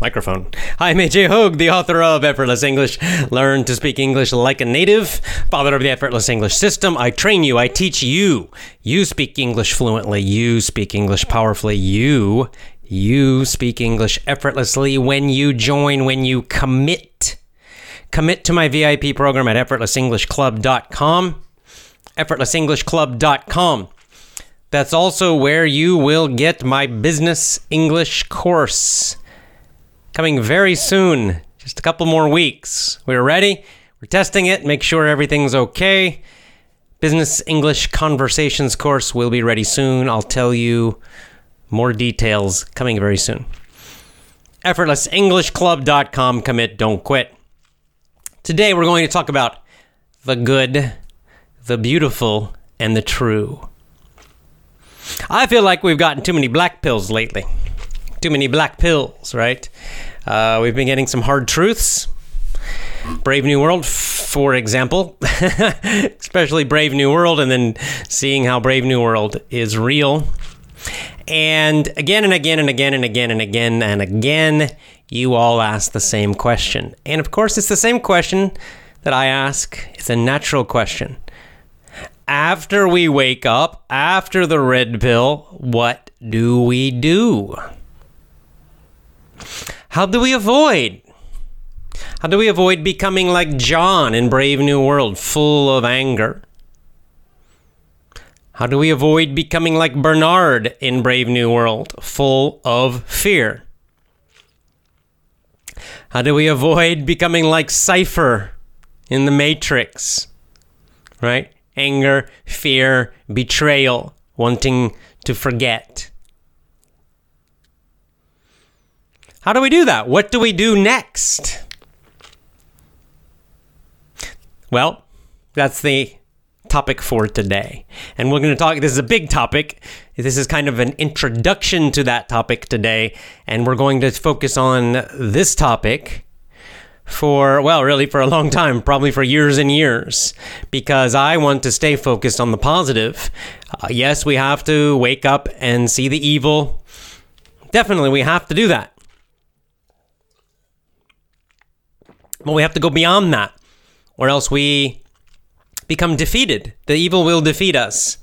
Microphone. Hi, I'm A.J. Hoge, the author of Effortless English. Learn to speak English like a native. Father of the Effortless English system. I train you. I teach you. You speak English fluently. You speak English powerfully. You speak English effortlessly when you join, when you commit. Commit to my VIP program at EffortlessEnglishClub.com. EffortlessEnglishClub.com. That's also where you will get my business English course. Coming very soon, just a couple more weeks. We're ready. We're testing it. Make sure everything's okay. Business English Conversations course will be ready soon. I'll tell you more details coming very soon. EffortlessEnglishClub.com. Commit, don't quit. Today we're going to talk about the good, the beautiful, and the true. I feel like we've gotten too many black pills lately. Too many black pills, right? We've been getting some hard truths. Brave New World, for example. Especially Brave New World, and then seeing how Brave New World is real. And again and again and again and again and again and again, you all ask the same question. And of course, it's the same question that I ask. It's a natural question. After we wake up, after the red pill, what do we do? How do we avoid? How do we avoid becoming like John in Brave New World, full of anger? How do we avoid becoming like Bernard in Brave New World, full of fear? How do we avoid becoming like Cypher in The Matrix? Right? Anger, fear, betrayal, wanting to forget. How do we do that? What do we do next? Well, that's the topic for today. And we're going to talk, this is a big topic. This is kind of an introduction to that topic today. And we're going to focus on this topic for, well, really for a long time, probably for years and years, because I want to stay focused on the positive. Yes, we have to wake up and see the evil. Definitely, we have to do that. But we have to go beyond that, or else we become defeated. The evil will defeat us,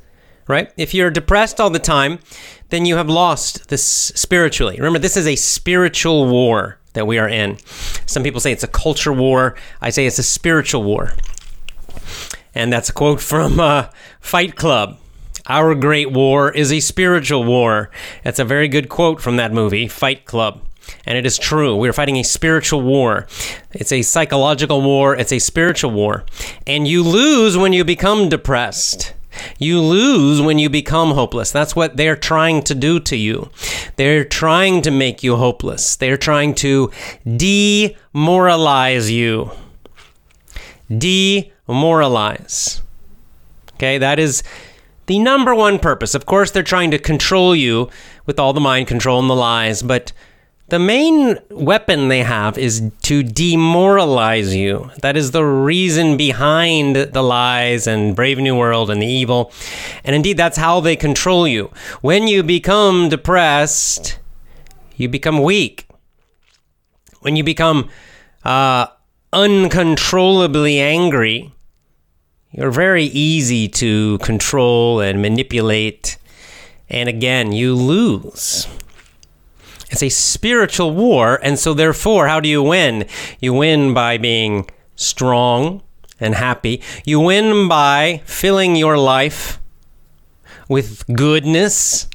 right? If you're depressed all the time, then you have lost this spiritually. Remember, this is a spiritual war that we are in. Some people say it's a culture war. I say it's a spiritual war. And that's a quote from Fight Club. Our great war is a spiritual war. That's a very good quote from that movie, Fight Club. And it is true. We are fighting a spiritual war. It's a psychological war. It's a spiritual war. And you lose when you become depressed. You lose when you become hopeless. That's what they're trying to do to you. They're trying to make you hopeless. They're trying to demoralize you. Demoralize. Okay, that is the #1 purpose. Of course, they're trying to control you with all the mind control and the lies, but the main weapon they have is to demoralize you. That is the reason behind the lies and Brave New World and the evil. And indeed, that's how they control you. When you become depressed, you become weak. When you become uncontrollably angry, you're very easy to control and manipulate. And again, you lose. It's a spiritual war, and so therefore, how do you win? You win by being strong and happy. You win by filling your life with goodness,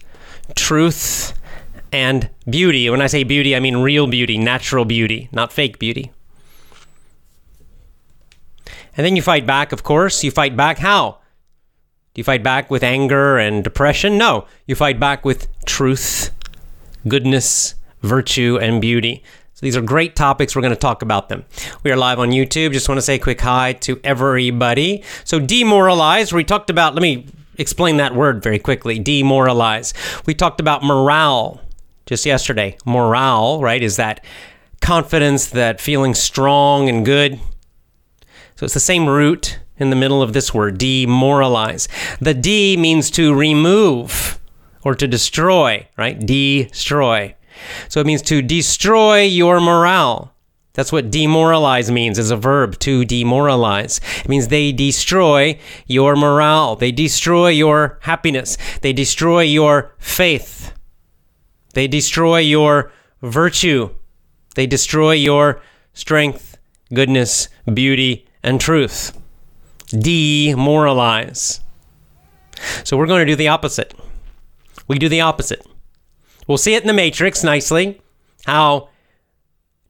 truth, and beauty. When I say beauty, I mean real beauty, natural beauty, not fake beauty. And then you fight back, of course. You fight back how? Do you fight back with anger and depression? No. You fight back with truth, goodness, virtue, and beauty. So these are great topics. We're going to talk about them. We are live on YouTube. Just want to say a quick hi to everybody. So demoralize, we talked about, let me explain that word very quickly, demoralize. We talked about morale just yesterday. Morale, right, is that confidence, that feeling strong and good. So it's the same root in the middle of this word, demoralize. The D means to remove or to destroy, right? Destroy. So it means to destroy your morale. That's what demoralize means as a verb, to demoralize. It means they destroy your morale. They destroy your happiness. They destroy your faith. They destroy your virtue. They destroy your strength, goodness, beauty, and truth. Demoralize. So we're going to do the opposite. We do the opposite. We'll see it in The Matrix nicely, how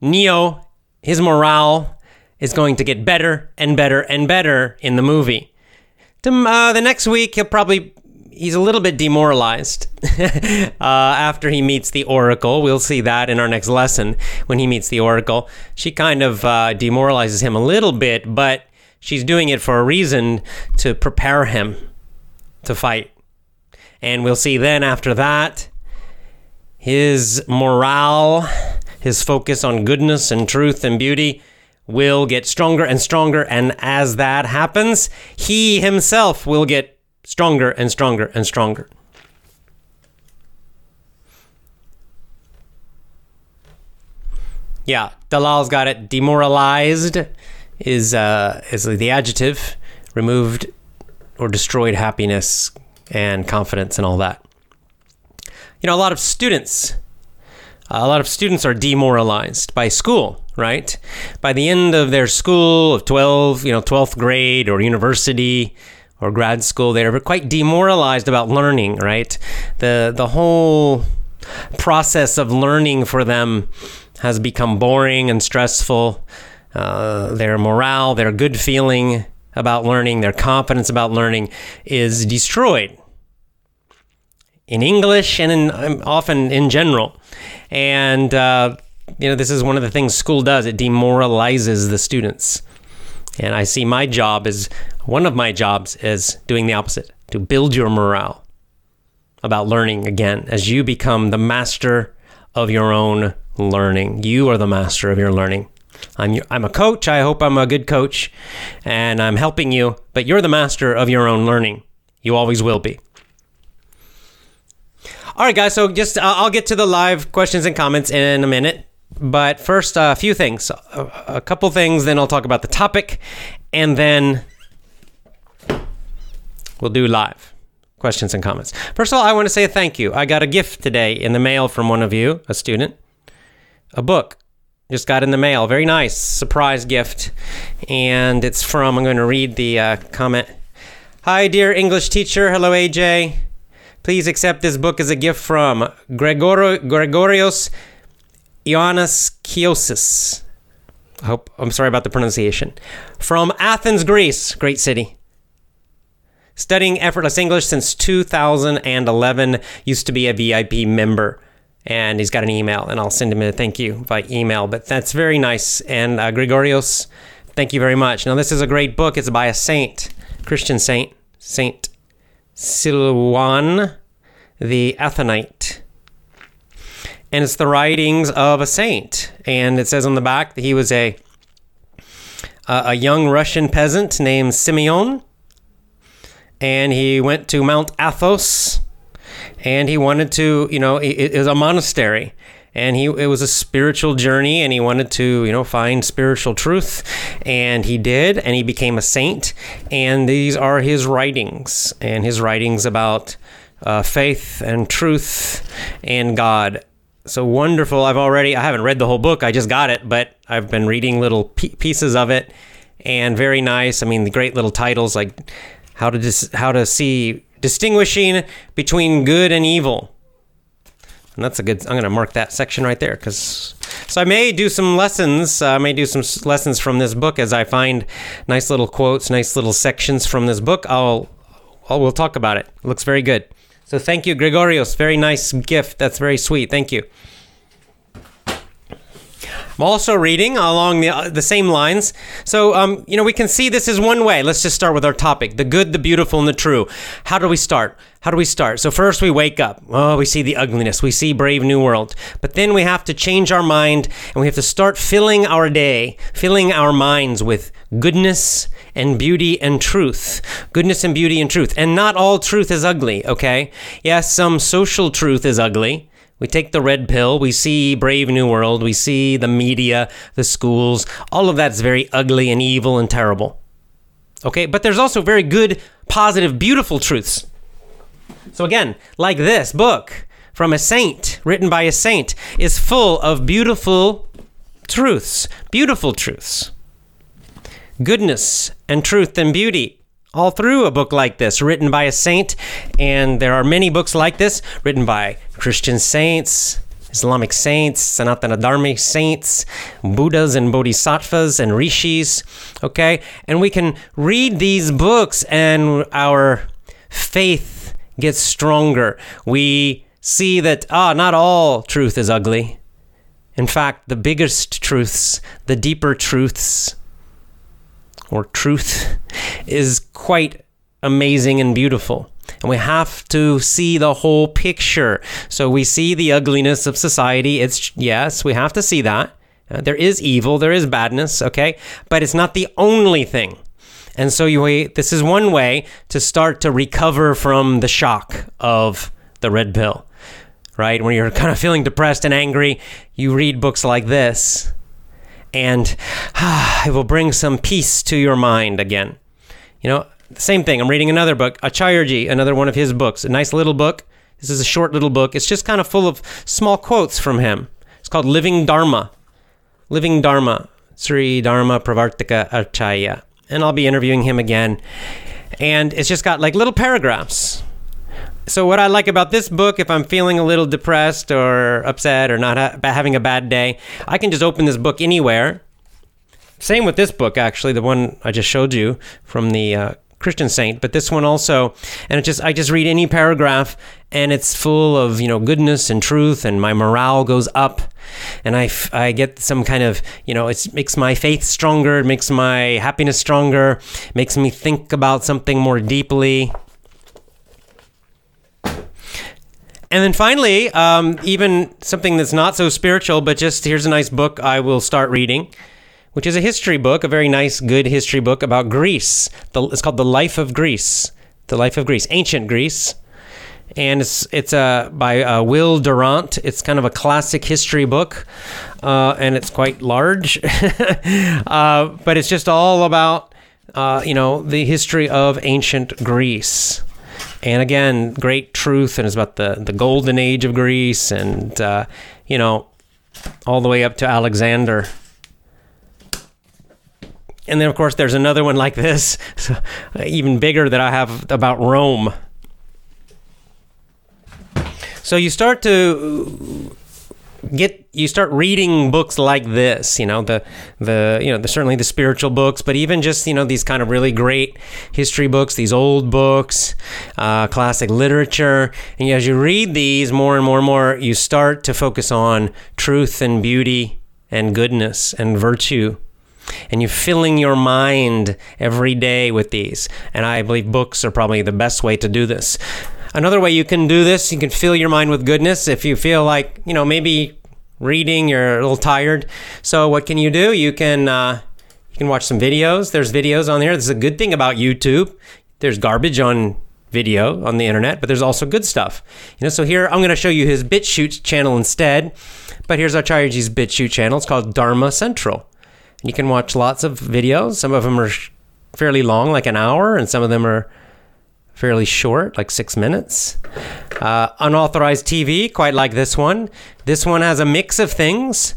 Neo, his morale is going to get better and better and better in the movie. The next week, he's a little bit demoralized after he meets the Oracle. We'll see that in our next lesson when he meets the Oracle. She kind of demoralizes him a little bit, but she's doing it for a reason, to prepare him to fight. And we'll see then after that, his morale, his focus on goodness and truth and beauty will get stronger and stronger. And as that happens, he himself will get stronger and stronger and stronger. Yeah, Dalal's got it. Demoralized is the adjective. Removed or destroyed happiness and confidence and all that. You know, a lot of students are demoralized by school, right? By the end of their school of 12th grade or university or grad school, they're quite demoralized about learning, right? The whole process of learning for them has become boring and stressful. Their morale, their good feeling about learning, their confidence about learning is destroyed. In English and often in general. And, this is one of the things school does. It demoralizes the students. And I see one of my jobs is doing the opposite, to build your morale about learning again, as you become the master of your own learning. You are the master of your learning. I'm a coach. I hope I'm a good coach and I'm helping you, but you're the master of your own learning. You always will be. All right, guys, so just I'll get to the live questions and comments in a minute. But first, a few things. A couple things, then I'll talk about the topic. And then we'll do live questions and comments. First of all, I want to say thank you. I got a gift today in the mail from one of you, a student. A book. Just got in the mail. Very nice. Surprise gift. And it's from, I'm going to read the comment. Hi, dear English teacher. Hello, AJ. Please accept this book as a gift from Gregorios Ioannis Kiosis. I'm sorry about the pronunciation. From Athens, Greece, great city. Studying Effortless English since 2011. Used to be a VIP member. And he's got an email, and I'll send him a thank you by email. But that's very nice. And Gregorios, thank you very much. Now, this is a great book. It's by a saint, Christian saint, Saint Silouan the Athenite. And it's the writings of a saint. And it says on the back that he was a young Russian peasant named Simeon. And he went to Mount Athos. And he wanted to, it was a monastery. And it was a spiritual journey. And he wanted to, find spiritual truth. And he did. And he became a saint. And these are his writings. And his writings about faith and truth and God. So wonderful. I haven't read the whole book. I just got it. But I've been reading little pieces of it. And very nice. I mean, the great little titles like how to see, distinguishing between good and evil. And that's I'm going to mark that section right there. So I may do some lessons. I may do some lessons from this book as I find nice little quotes, nice little sections from this book. We'll talk about it. It looks very good. So thank you, Gregorios. Very nice gift. That's very sweet. Thank you. I'm also reading along the same lines. So, you know, we can see this is one way. Let's just start with our topic, the good, the beautiful, and the true. How do we start? So first we wake up. Oh, we see the ugliness. We see Brave New World. But then we have to change our mind, and we have to start filling our day, filling our minds with goodness and beauty and truth. Goodness and beauty and truth. And not all truth is ugly, okay? Yes, some social truth is ugly. We take the red pill, we see Brave New World, we see the media, the schools. All of that's very ugly and evil and terrible. Okay, but there's also very good, positive, beautiful truths. So again, like this book from a saint, written by a saint, is full of beautiful truths, goodness and truth and beauty. All through a book like this, written by a saint, and there are many books like this, written by Christian saints, Islamic saints, Sanatana Dharma saints, Buddhas and Bodhisattvas and Rishis, okay? And we can read these books and our faith gets stronger. We see that, not all truth is ugly. In fact, the biggest truths, the deeper truths, or truth, is quite amazing and beautiful. And we have to see the whole picture. So we see the ugliness of society. Yes, we have to see that. There is evil, there is badness, okay? But it's not the only thing. And so this is one way to start to recover from the shock of the red pill, right? When you're kind of feeling depressed and angry, you read books like this. And it will bring some peace to your mind again. You know, same thing. I'm reading another book, Acharya, another one of his books. A nice little book. This is a short little book. It's just kind of full of small quotes from him. It's called Living Dharma. Living Dharma. Sri Dharma Pravartika Acharya. And I'll be interviewing him again. And it's just got like little paragraphs. So what I like about this book, if I'm feeling a little depressed or upset or not having a bad day, I can just open this book anywhere. Same with this book, actually, the one I just showed you from the Christian saint, but this one also, and I just read any paragraph, and it's full of, you know, goodness and truth, and my morale goes up, and I get some kind of, you know, it makes my faith stronger, it makes my happiness stronger, makes me think about something more deeply. And then finally, even something that's not so spiritual, but just here's a nice book I will start reading, which is a history book, a very nice, good history book about Greece. It's called The Life of Greece, Ancient Greece. And it's by Will Durant. It's kind of a classic history book, and it's quite large. But it's just all about, you know, the history of ancient Greece. And again, great truth, and it's about the golden age of Greece and, you know, all the way up to Alexander. And then, of course, there's another one like this, even bigger, that I have about Rome. So you start to start reading books like this, you know, certainly the spiritual books, but even just, you know, these kind of really great history books, these old books, classic literature. And as you read these more and more and more, you start to focus on truth and beauty and goodness and virtue. And you're filling your mind every day with these. And I believe books are probably the best way to do this. Another way you can do this, you can fill your mind with goodness. If you feel like, you know, maybe reading, you're a little tired. So what can you do? You can watch some videos. There's videos on there. This is a good thing about YouTube. There's garbage on video on the internet, but there's also good stuff. You know, so here I'm going to show you his BitChute channel instead. But here's Acharyaji's BitChute channel. It's called Dharma Central. And you can watch lots of videos. Some of them are fairly long, like an hour, and some of them are fairly short, like 6 minutes. Unauthorized TV, quite like this one. This one has a mix of things.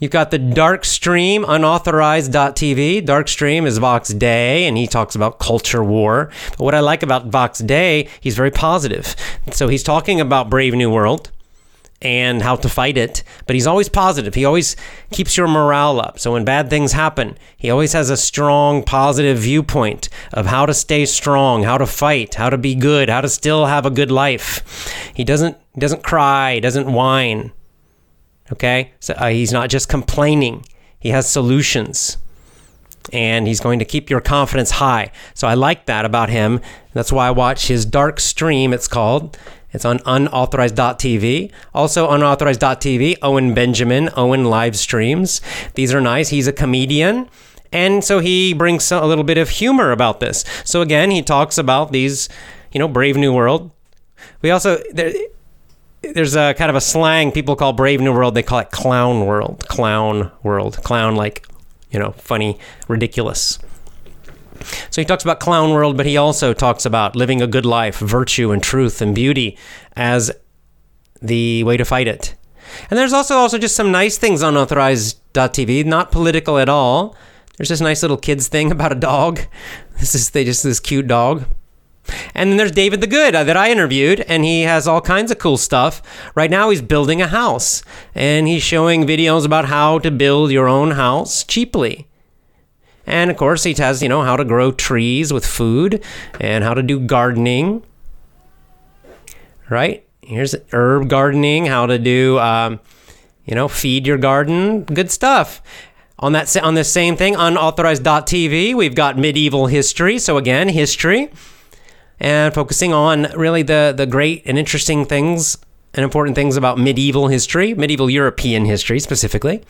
You've got the Darkstream, unauthorized.tv. Darkstream is Vox Day, and he talks about culture war. But what I like about Vox Day, he's very positive. So he's talking about Brave New World and how to fight it, but he's always positive. He always keeps your morale up. So when bad things happen, he always has a strong, positive viewpoint of how to stay strong, how to fight, how to be good, how to still have a good life. He doesn't cry, doesn't whine. Okay? So he's not just complaining. He has solutions. And he's going to keep your confidence high. So I like that about him. That's why I watch his Darkstream, it's called. It's on unauthorized.tv. Also unauthorized.tv, Owen Benjamin, Owen live streams. These are nice. He's a comedian. And so he brings a little bit of humor about this. So again, he talks about these, Brave New World. We also, there's a kind of a slang people call Brave New World. They call it clown world, clown like, funny, ridiculous. So he talks about clown world, but he also talks about living a good life, virtue and truth and beauty as the way to fight it. And there's also just some nice things on unauthorized.tv, not political at all. There's this nice little kids thing about a dog. This cute dog. And then there's David the Good that I interviewed, and he has all kinds of cool stuff. Right now he's building a house, and he's showing videos about how to build your own house cheaply. And of course he has, how to grow trees with food and how to do gardening. Right? Here's herb gardening, how to do, feed your garden. Good stuff. On this same thing, unauthorized.tv, we've got medieval history. So again, history. And focusing on really the great and interesting things and important things about medieval history, medieval European history specifically.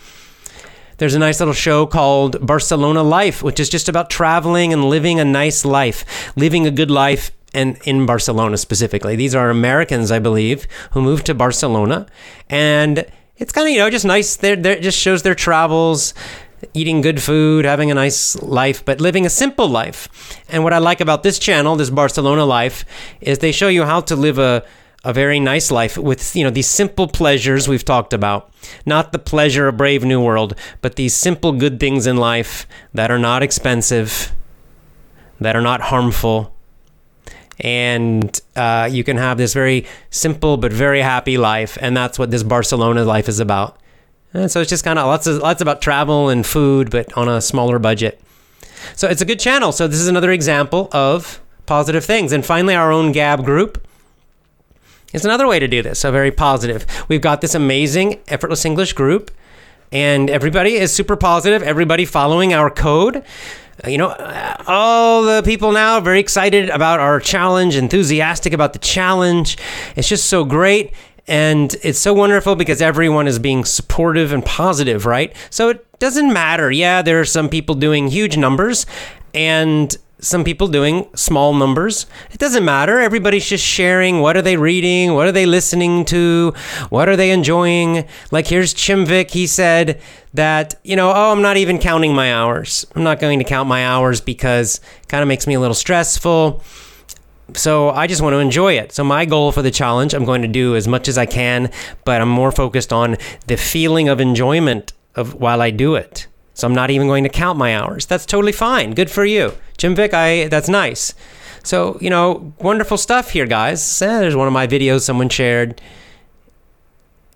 There's a nice little show called Barcelona Life, which is just about traveling and living a nice life, living a good life, and in Barcelona specifically. These are Americans, I believe, who moved to Barcelona. And it's kind of, just nice. It just shows their travels, eating good food, having a nice life, but living a simple life. And what I like about this channel, this Barcelona Life, is they show you how to live a very nice life with, these simple pleasures we've talked about. Not the pleasure of Brave New World, but these simple good things in life that are not expensive, that are not harmful. And you can have this very simple but very happy life. And that's what this Barcelona Life is about. And so it's just kind of lots about travel and food, but on a smaller budget. So it's a good channel. So this is another example of positive things. And finally, our own Gab group is another way to do this. So very positive. We've got this amazing Effortless English group. And everybody is super positive. Everybody following our code. All the people now are very excited about our challenge, enthusiastic about the challenge. It's just so great. And it's so wonderful because everyone is being supportive and positive, right? So it doesn't matter. Yeah, there are some people doing huge numbers and some people doing small numbers. It doesn't matter. Everybody's just sharing. What are they reading? What are they listening to? What are they enjoying? Like here's Chimvik. He said that, I'm not even counting my hours. I'm not going to count my hours because it kind of makes me a little stressful. So I just want to enjoy it. So my goal for the challenge, I'm going to do as much as I can, but I'm more focused on the feeling of enjoyment while I do it. So I'm not even going to count my hours. That's totally fine. Good for you. Jimvik, that's nice. So, wonderful stuff here, guys. There's one of my videos someone shared.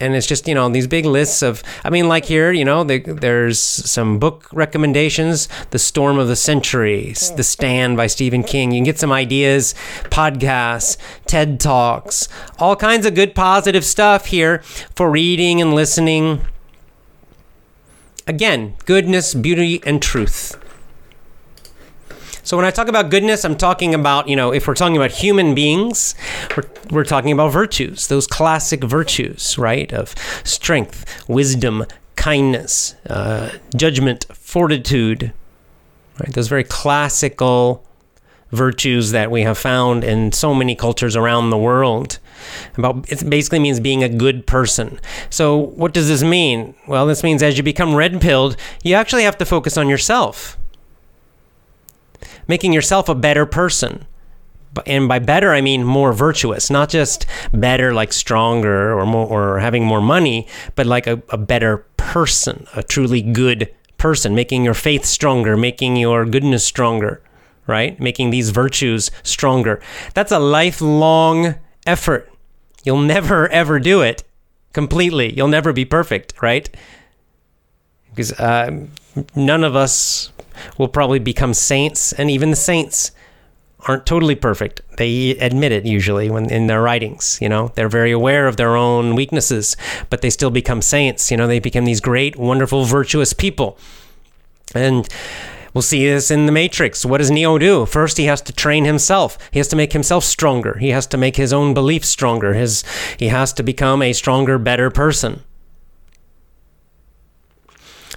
And it's just, these big lists of, here, there's some book recommendations, The Storm of the Century, The Stand by Stephen King. You can get some ideas, podcasts, TED Talks, all kinds of good positive stuff here for reading and listening. Again, goodness, beauty, and truth. So when I talk about goodness, I'm talking about, if we're talking about human beings, we're talking about virtues, those classic virtues, right? Of strength, wisdom, kindness, judgment, fortitude, right? Those very classical virtues that we have found in so many cultures around the world. It basically means being a good person. So what does this mean? Well, this means as you become red-pilled, you actually have to focus on yourself. Making yourself a better person. And by better, I mean more virtuous, not just better like stronger or more or having more money, but like a better person, a truly good person, making your faith stronger, making your goodness stronger, right? Making these virtues stronger. That's a lifelong effort. You'll never, ever do it completely. You'll never be perfect, right? Because none of us will probably become saints, and even the saints aren't totally perfect. They admit it usually when in their writings, you know, they're very aware of their own weaknesses, but they still become saints. You know, they become these great, wonderful, virtuous people. And we'll see this in The Matrix. What does Neo do? First, he has to train himself. He has to make himself stronger. He has to make his own beliefs stronger. He has to become a stronger, better person.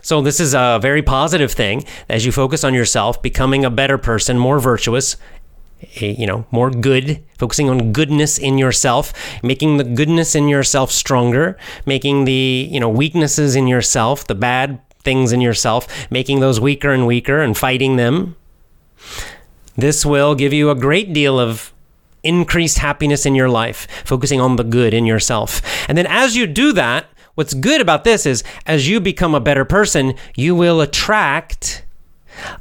So this is a very positive thing as you focus on yourself, becoming a better person, more virtuous, more good, focusing on goodness in yourself, making the goodness in yourself stronger, making the, weaknesses in yourself, the bad things in yourself, making those weaker and weaker and fighting them. This will give you a great deal of increased happiness in your life, focusing on the good in yourself. And then as you do that, what's good about this is, as you become a better person, you will attract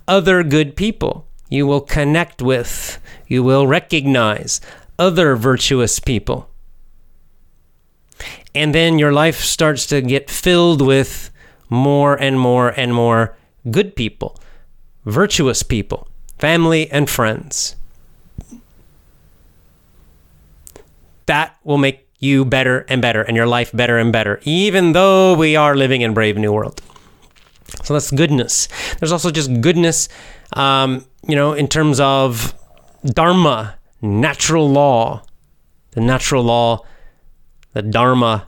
other good people. You will connect with, you will recognize other virtuous people. And then your life starts to get filled with more and more and more good people, virtuous people, family and friends. That will make you better and better, and your life better and better, even though we are living in Brave New World. So that's goodness. There's also just goodness, in terms of dharma, natural law, the dharma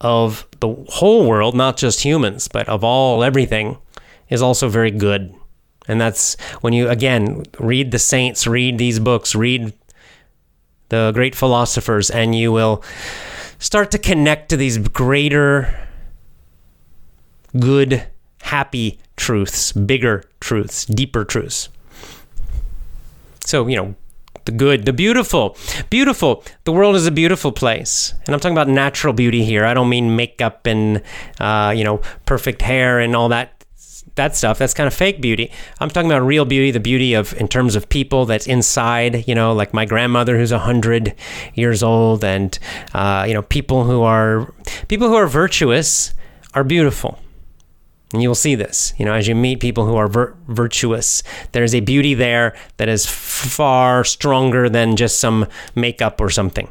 of the whole world, not just humans, but of everything, is also very good. And that's when you, again, read the saints, read these books, read the great philosophers, and you will start to connect to these greater, good, happy truths, bigger truths, deeper truths. So, the good, the beautiful. Beautiful. The world is a beautiful place. And I'm talking about natural beauty here. I don't mean makeup and, perfect hair and all that stuff. That's kind of fake beauty. I'm talking about real beauty, the beauty of, in terms of people, that's inside, like my grandmother who's 100 years old, and, people who are virtuous are beautiful. And you will see this, as you meet people who are virtuous, there is a beauty there that is far stronger than just some makeup or something.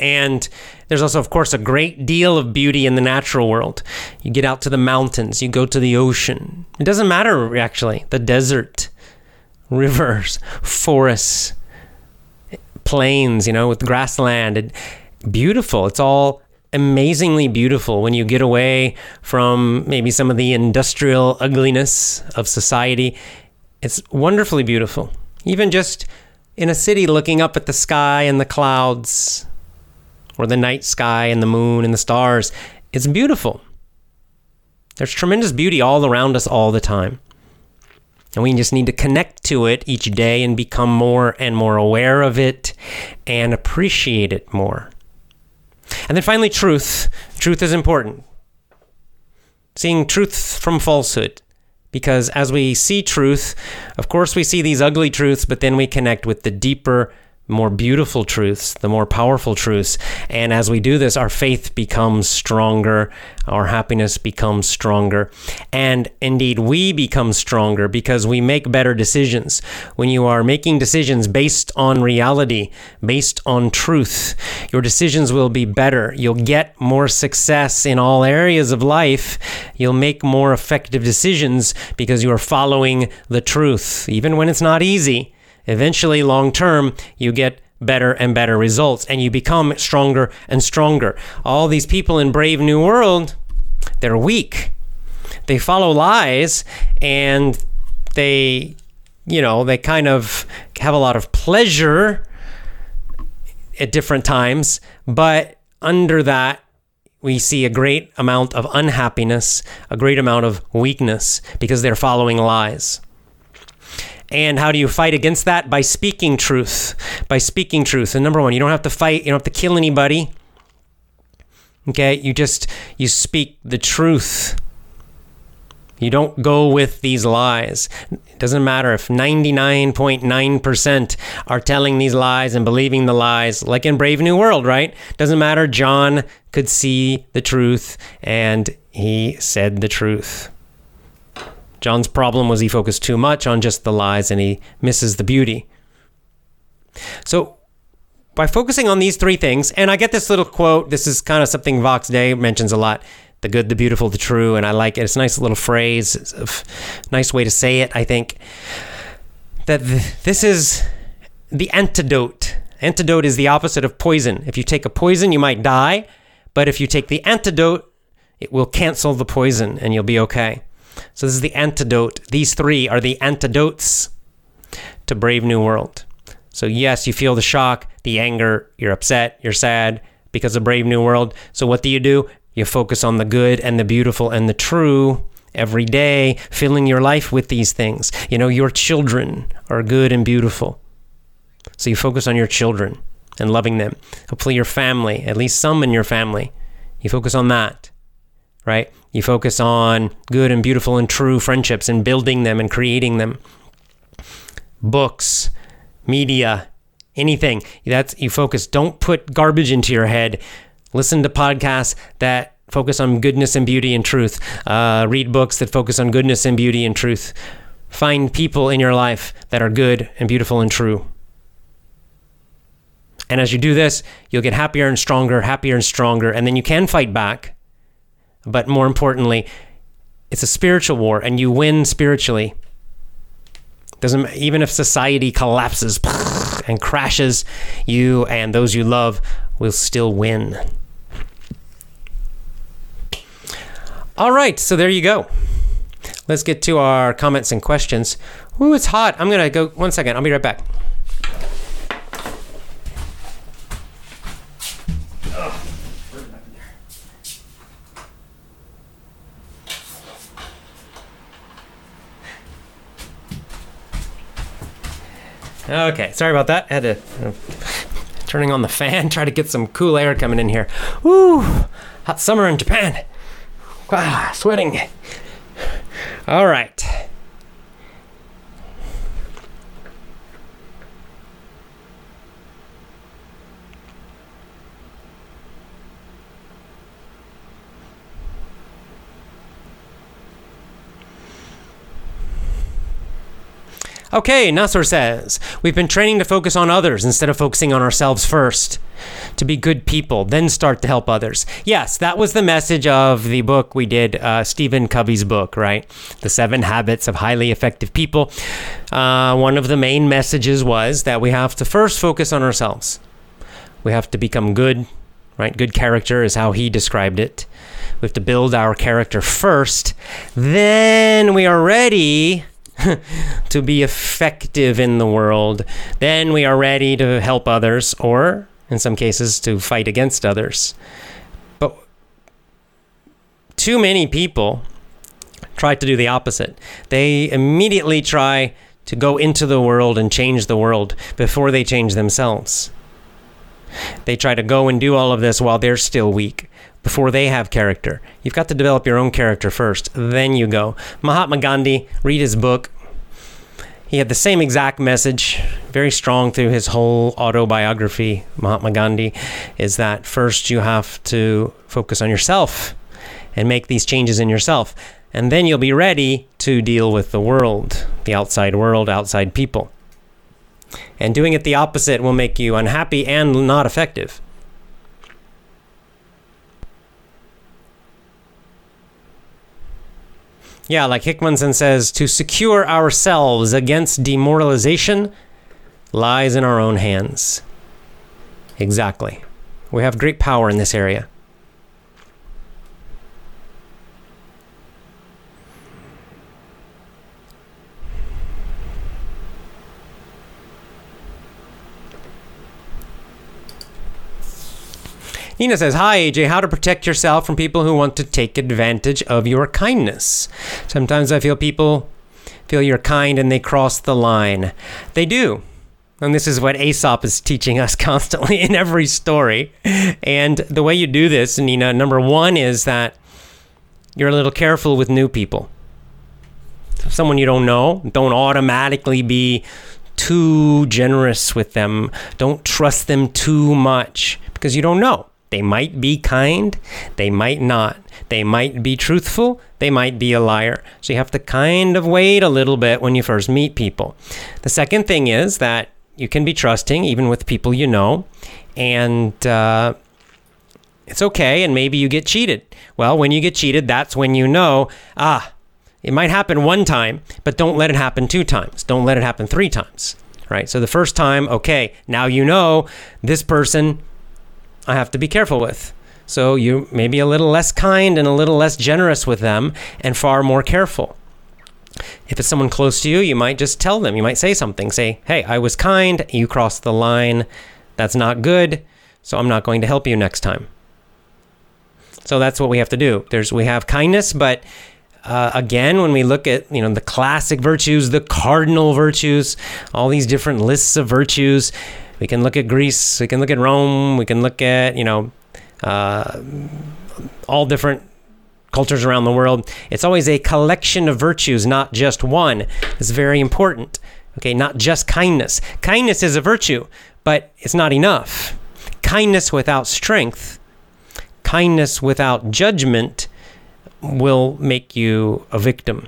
And there's also, of course, a great deal of beauty in the natural world. You get out to the mountains, you go to the ocean. It doesn't matter, actually. The desert, rivers, forests, plains, with grassland. Beautiful. It's all amazingly beautiful when you get away from maybe some of the industrial ugliness of society. It's wonderfully beautiful. Even just in a city, looking up at the sky and the clouds, or the night sky and the moon and the stars. It's beautiful. There's tremendous beauty all around us all the time. And we just need to connect to it each day and become more and more aware of it and appreciate it more. And then finally, truth. Truth is important. Seeing truth from falsehood. Because as we see truth, of course we see these ugly truths, but then we connect with the deeper, more beautiful truths, the more powerful truths. And as we do this, our faith becomes stronger, our happiness becomes stronger, and indeed we become stronger because we make better decisions. When you are making decisions based on reality, based on truth, your decisions will be better. You'll get more success in all areas of life. You'll make more effective decisions because you are following the truth, even when it's not easy. Eventually, long term, you get better and better results, and you become stronger and stronger. All these people in Brave New World, they're weak. They follow lies, and they kind of have a lot of pleasure at different times, but under that, we see a great amount of unhappiness, a great amount of weakness, because they're following lies. And how do you fight against that? By speaking truth. By speaking truth. And number one, you don't have to fight. You don't have to kill anybody. Okay? You speak the truth. You don't go with these lies. It doesn't matter if 99.9% are telling these lies and believing the lies, like in Brave New World, right? Doesn't matter. John could see the truth, and he said the truth. John's problem was he focused too much on just the lies and he misses the beauty. So by focusing on these three things, and I get this little quote, this is kind of something Vox Day mentions a lot, the good, the beautiful, the true, and I like it. It's a nice little phrase, it's a nice way to say it, I think, that this is the antidote. Antidote is the opposite of poison. If you take a poison, you might die, but if you take the antidote, it will cancel the poison and you'll be okay. So this is the antidote. These three are the antidotes to Brave New World. So yes, you feel the shock, the anger, you're upset, you're sad because of Brave New World. So what do? You focus on the good and the beautiful and the true every day, filling your life with these things. You know, your children are good and beautiful. So you focus on your children and loving them. Hopefully your family, at least some in your family, you focus on that, right? You focus on good and beautiful and true friendships and building them and creating them. Books, media, anything. That's you focus. Don't put garbage into your head. Listen to podcasts that focus on goodness and beauty and truth. Read books that focus on goodness and beauty and truth. Find people in your life that are good and beautiful and true. And as you do this, you'll get happier and stronger, and then you can fight back. But more importantly, it's a spiritual war, and you win spiritually. Doesn't, even if society collapses and crashes, you and those you love will still win. All right, so there you go. Let's get to our comments and questions. Ooh, it's hot. I'm going to go 1 second. I'll be right back. Okay, sorry about that. I had to turning on the fan, try to get some cool air coming in here. Woo! Hot summer in Japan. Wow, sweating. All right. Okay, Nasser says, we've been training to focus on others instead of focusing on ourselves first, to be good people, then start to help others. Yes, that was the message of the book we did, Stephen Covey's book, right? The Seven Habits of Highly Effective People. One of the main messages was that we have to first focus on ourselves. We have to become good, right? Good character is how he described it. We have to build our character first, then we are ready to be effective in the world. Then we are ready to help others, or in some cases to fight against others. But too many people try to do the opposite. They immediately try to go into the world and change the world before they change themselves. They try to go and do all of this while they're still weak, before they have character. You've got to develop your own character first, then you go. Mahatma Gandhi, read his book. He had the same exact message, very strong through his whole autobiography, Mahatma Gandhi, is that first you have to focus on yourself and make these changes in yourself, and then you'll be ready to deal with the world, the outside world, outside people. And doing it the opposite will make you unhappy and not effective. Yeah, like Hickmanson says, to secure ourselves against demoralization lies in our own hands. Exactly. We have great power in this area. Nina says, hi, AJ, how to protect yourself from people who want to take advantage of your kindness. Sometimes I feel people feel you're kind and they cross the line. They do. And this is what Aesop is teaching us constantly in every story. And the way you do this, Nina, number one is that you're a little careful with new people. Someone you don't know, don't automatically be too generous with them. Don't trust them too much because you don't know. They might be kind, they might not. They might be truthful, they might be a liar. So you have to kind of wait a little bit when you first meet people. The second thing is that you can be trusting even with people you know, and it's okay, and maybe you get cheated. Well, when you get cheated, that's when you know, it might happen one time, but don't let it happen two times. Don't let it happen three times, right? So the first time, okay, now you know this person I have to be careful with. So you may be a little less kind and a little less generous with them and far more careful. If it's someone close to you, you might just tell them. You might say something. Say, hey, I was kind. You crossed the line. That's not good. So I'm not going to help you next time. So that's what we have to do. We have kindness, but again, when we look at, the classic virtues, the cardinal virtues, all these different lists of virtues, we can look at Greece, we can look at Rome, we can look at, all different cultures around the world. It's always a collection of virtues, not just one. It's very important. Okay, not just kindness. Kindness is a virtue, but it's not enough. Kindness without strength, kindness without judgment will make you a victim.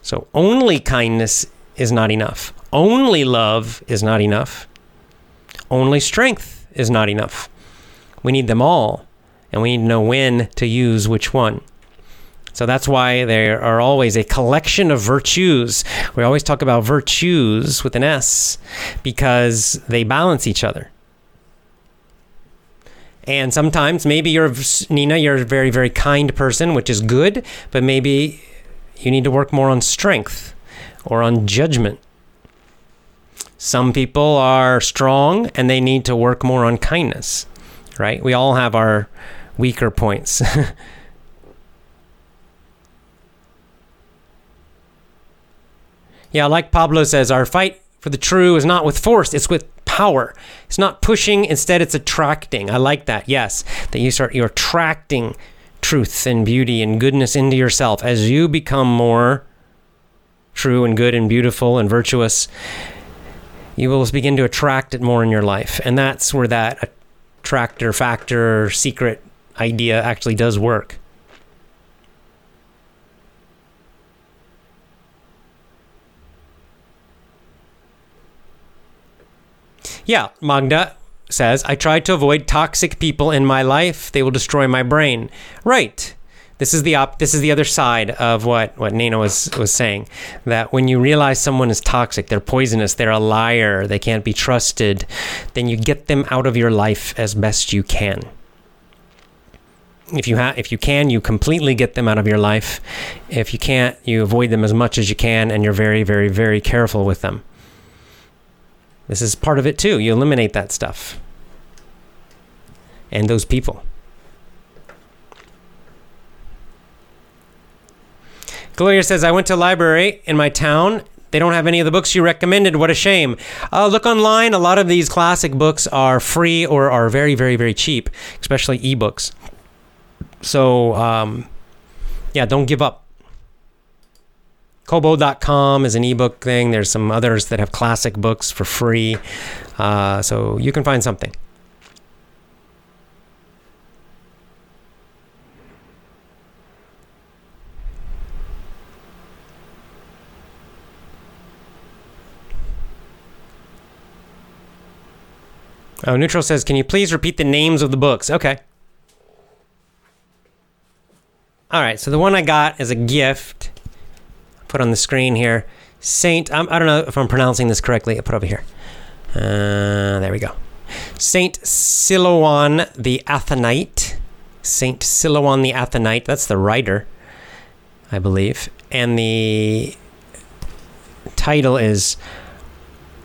So only kindness is not enough. Only love is not enough. Only strength is not enough. We need them all, and we need to know when to use which one. So that's why there are always a collection of virtues. We always talk about virtues with an S because they balance each other. And sometimes maybe you're a very, very kind person, which is good, but maybe you need to work more on strength or on judgment. Some people are strong and they need to work more on kindness. Right? We all have our weaker points. Yeah, like Pablo says, our fight for the true is not with force, it's with power. It's not pushing, instead it's attracting. I like that, yes. That you're attracting truth and beauty and goodness into yourself. As you become more true and good and beautiful and virtuous, you will begin to attract it more in your life. And that's where that attractor, factor, secret idea actually does work. Yeah, Magda says, I try to avoid toxic people in my life. They will destroy my brain. Right. This is the other side of what Nina was saying, that when you realize someone is toxic, they're poisonous, they're a liar, they can't be trusted, then you get them out of your life as best you can. If you can, you completely get them out of your life. If you can't, you avoid them as much as you can, and you're very, very, very careful with them. This is part of it too. You eliminate that stuff and those people. Gloria says, I went to a library in my town. They don't have any of the books you recommended. What a shame. Look online. A lot of these classic books are free or are very, very, very cheap, especially ebooks. So, don't give up. Kobo.com is an ebook thing. There's some others that have classic books for free. So you can find something. Oh, Neutral says, can you please repeat the names of the books? Okay. All right, so the one I got as a gift, put on the screen here, I don't know if I'm pronouncing this correctly. I put over here. There we go. Saint Silouan the Athenite. Saint Silouan the Athenite. That's the writer, I believe. And the title is...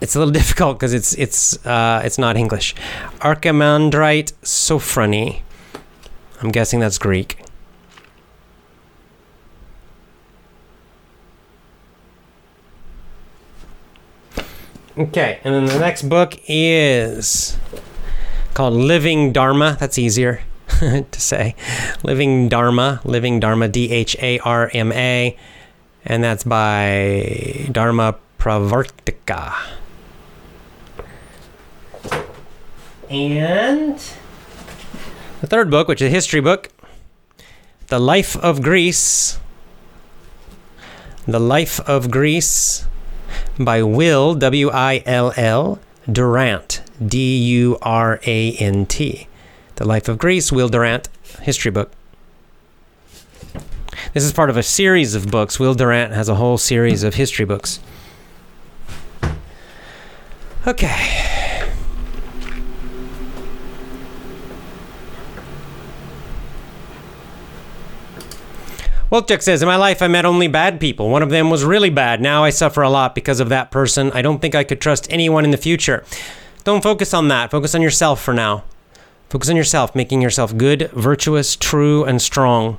It's a little difficult because it's not English. Archimandrite Sophrony. I'm guessing that's Greek. Okay, and then the next book is called Living Dharma. That's easier to say. Living Dharma, Dharma, and that's by Dharma Pravartika. And The third book, which is a history book, The Life of Greece. The Life of Greece by Will, W-I-L-L, Durant, D-U-R-A-N-T. The Life of Greece, Will Durant, history book. This is part of a series of books. Will Durant has a whole series of history books. Okay. Wolchuk says, in my life I met only bad people. One of them was really bad. Now I suffer a lot because of that person. I don't think I could trust anyone in the future. Don't focus on that. Focus on yourself for now. Focus on yourself, making yourself good, virtuous, true, and strong.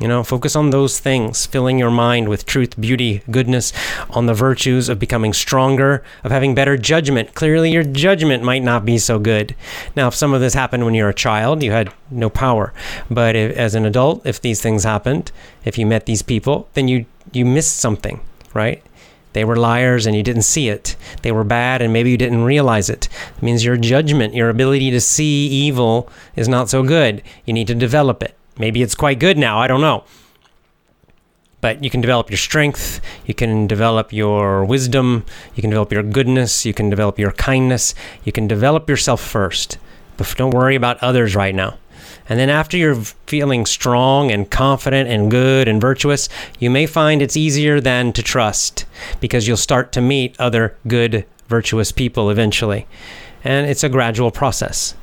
You know, focus on those things, filling your mind with truth, beauty, goodness, on the virtues of becoming stronger, of having better judgment. Clearly, your judgment might not be so good. Now, if some of this happened when you were a child, you had no power. But if, as an adult, if these things happened, if you met these people, then you missed something, right? They were liars and you didn't see it. They were bad and maybe you didn't realize it. It means your judgment, your ability to see evil is not so good. You need to develop it. Maybe it's quite good now, I don't know. But you can develop your strength, you can develop your wisdom, you can develop your goodness, you can develop your kindness, you can develop yourself first. But don't worry about others right now. And then after you're feeling strong and confident and good and virtuous, you may find it's easier than to trust because you'll start to meet other good, virtuous people eventually. And it's a gradual process.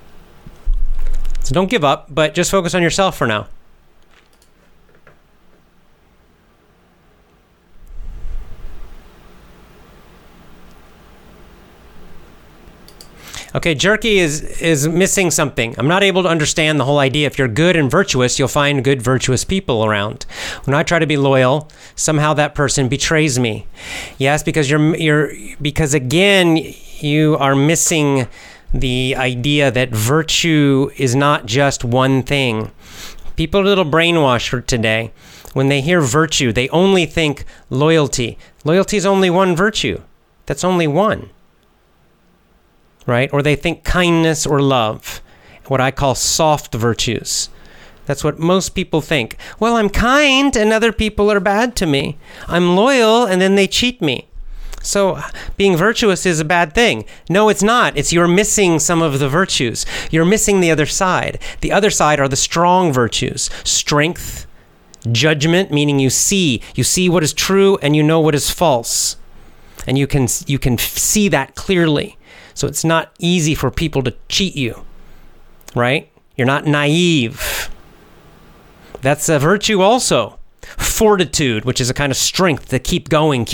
So don't give up, but just focus on yourself for now. Okay, Jerky is missing something. I'm not able to understand the whole idea. If you're good and virtuous, you'll find good, virtuous people around. When I try to be loyal, somehow that person betrays me. Yes, because because again, you are missing the idea that virtue is not just one thing. People are a little brainwashed today. When they hear virtue, they only think loyalty. Loyalty is only one virtue. That's only one. Right? Or they think kindness or love, what I call soft virtues. That's what most people think. Well, I'm kind and other people are bad to me. I'm loyal and then they cheat me. So being virtuous is a bad thing. No, it's not. It's you're missing some of the virtues. You're missing the other side. The other side are the strong virtues. Strength, judgment, meaning you see what is true and you know what is false. And you can see that clearly. So it's not easy for people to cheat you, right? You're not naive. That's a virtue also. Fortitude, which is a kind of strength to keep going,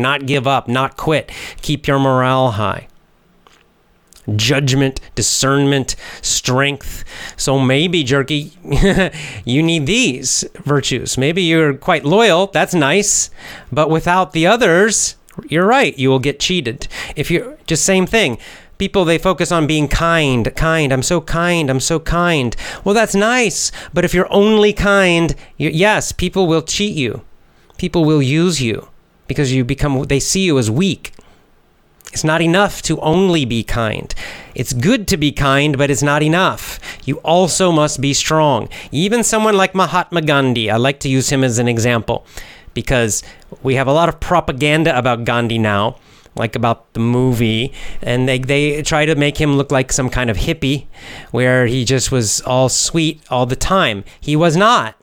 not give up, not quit, keep your morale high. Judgment, discernment, strength. So maybe, Jerky, you need these virtues. Maybe you're quite loyal, that's nice, but without the others, you're right, you will get cheated. If you're just same thing. People, they focus on being kind. I'm so kind. I'm so kind. Well, that's nice. But if you're only kind, yes, people will cheat you. People will use you because they see you as weak. It's not enough to only be kind. It's good to be kind, but it's not enough. You also must be strong. Even someone like Mahatma Gandhi, I like to use him as an example because we have a lot of propaganda about Gandhi now. Like about the movie, and they try to make him look like some kind of hippie where he just was all sweet all the time. He was not.